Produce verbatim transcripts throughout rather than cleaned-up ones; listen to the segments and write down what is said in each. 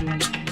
Bye.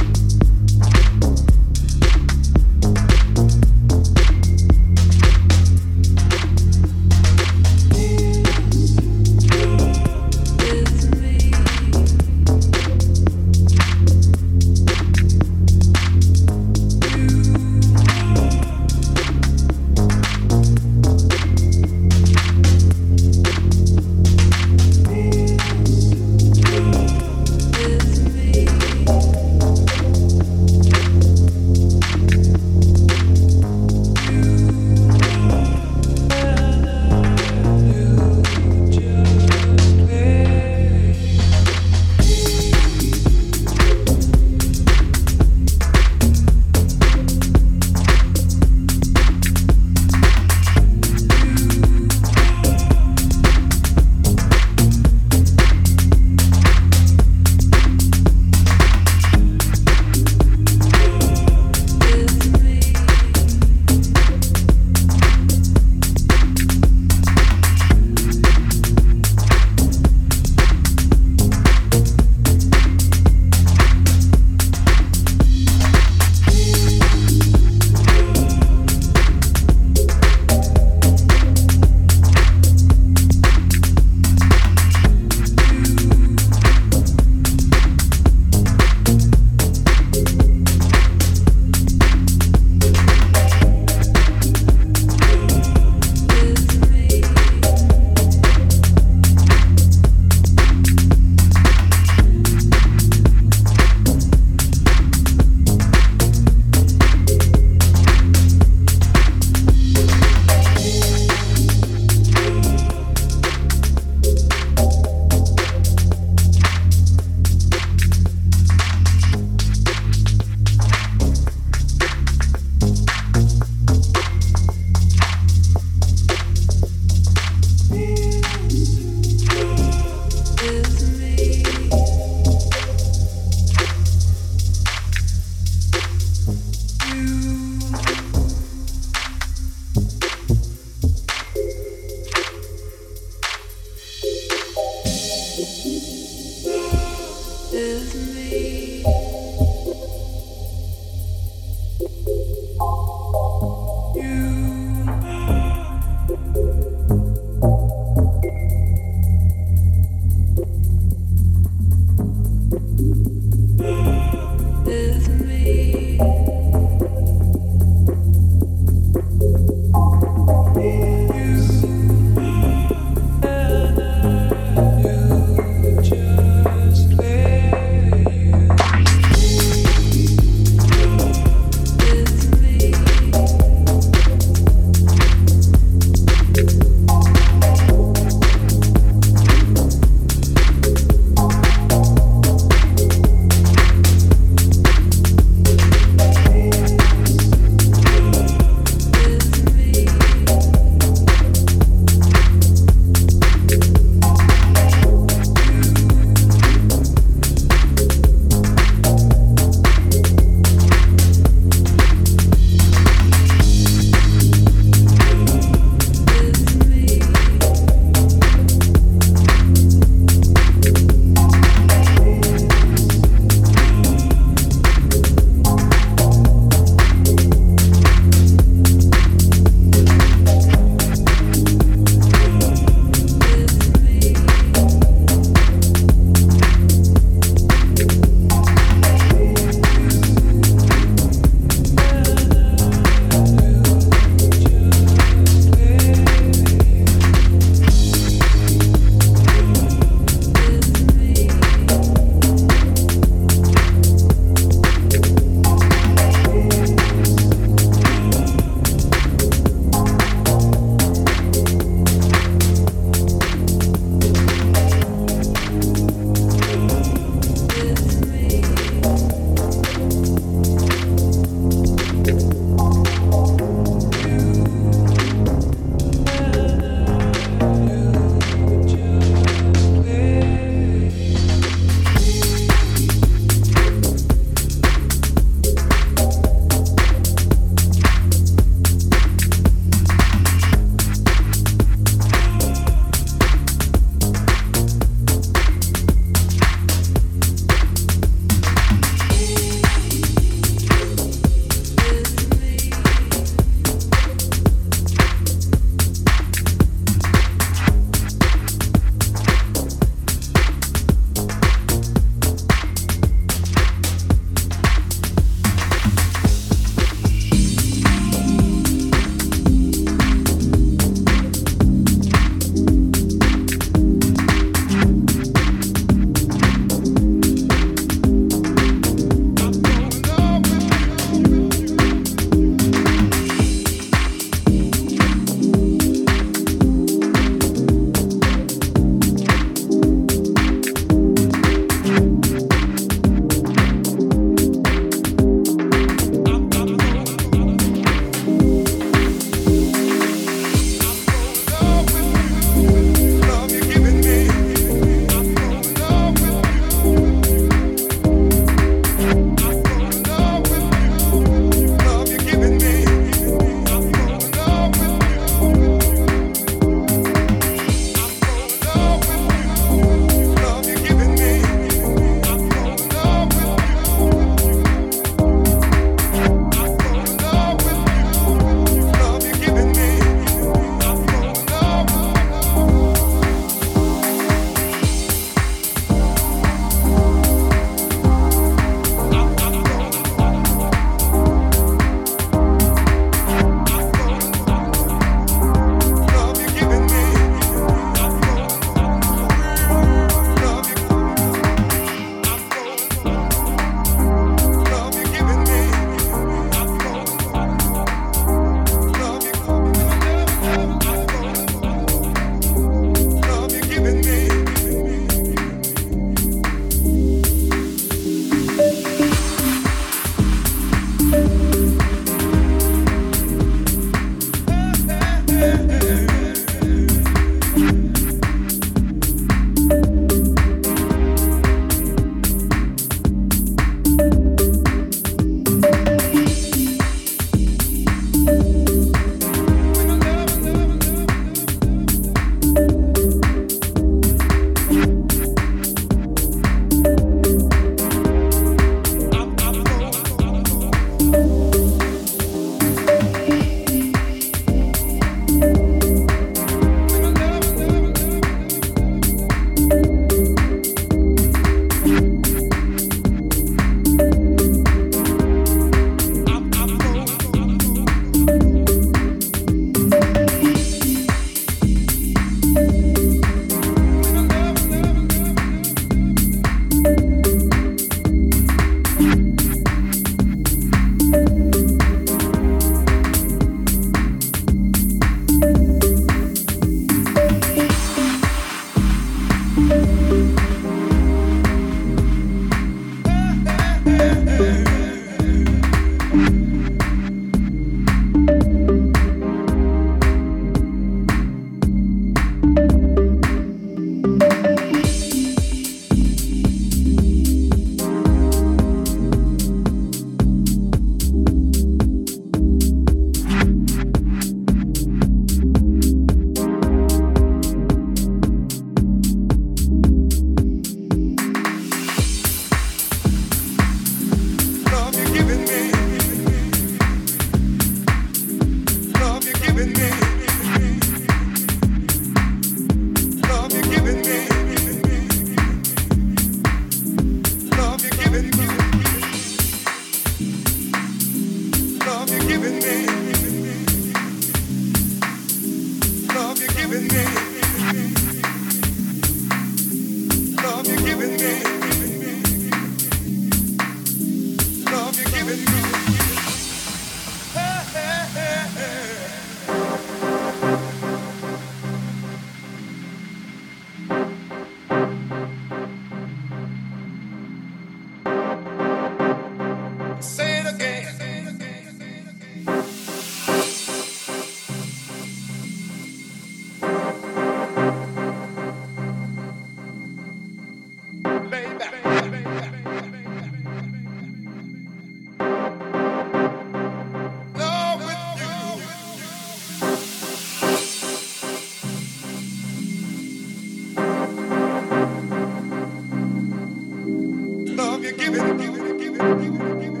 love you, give it, give it, give it, give it, give it.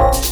Oh.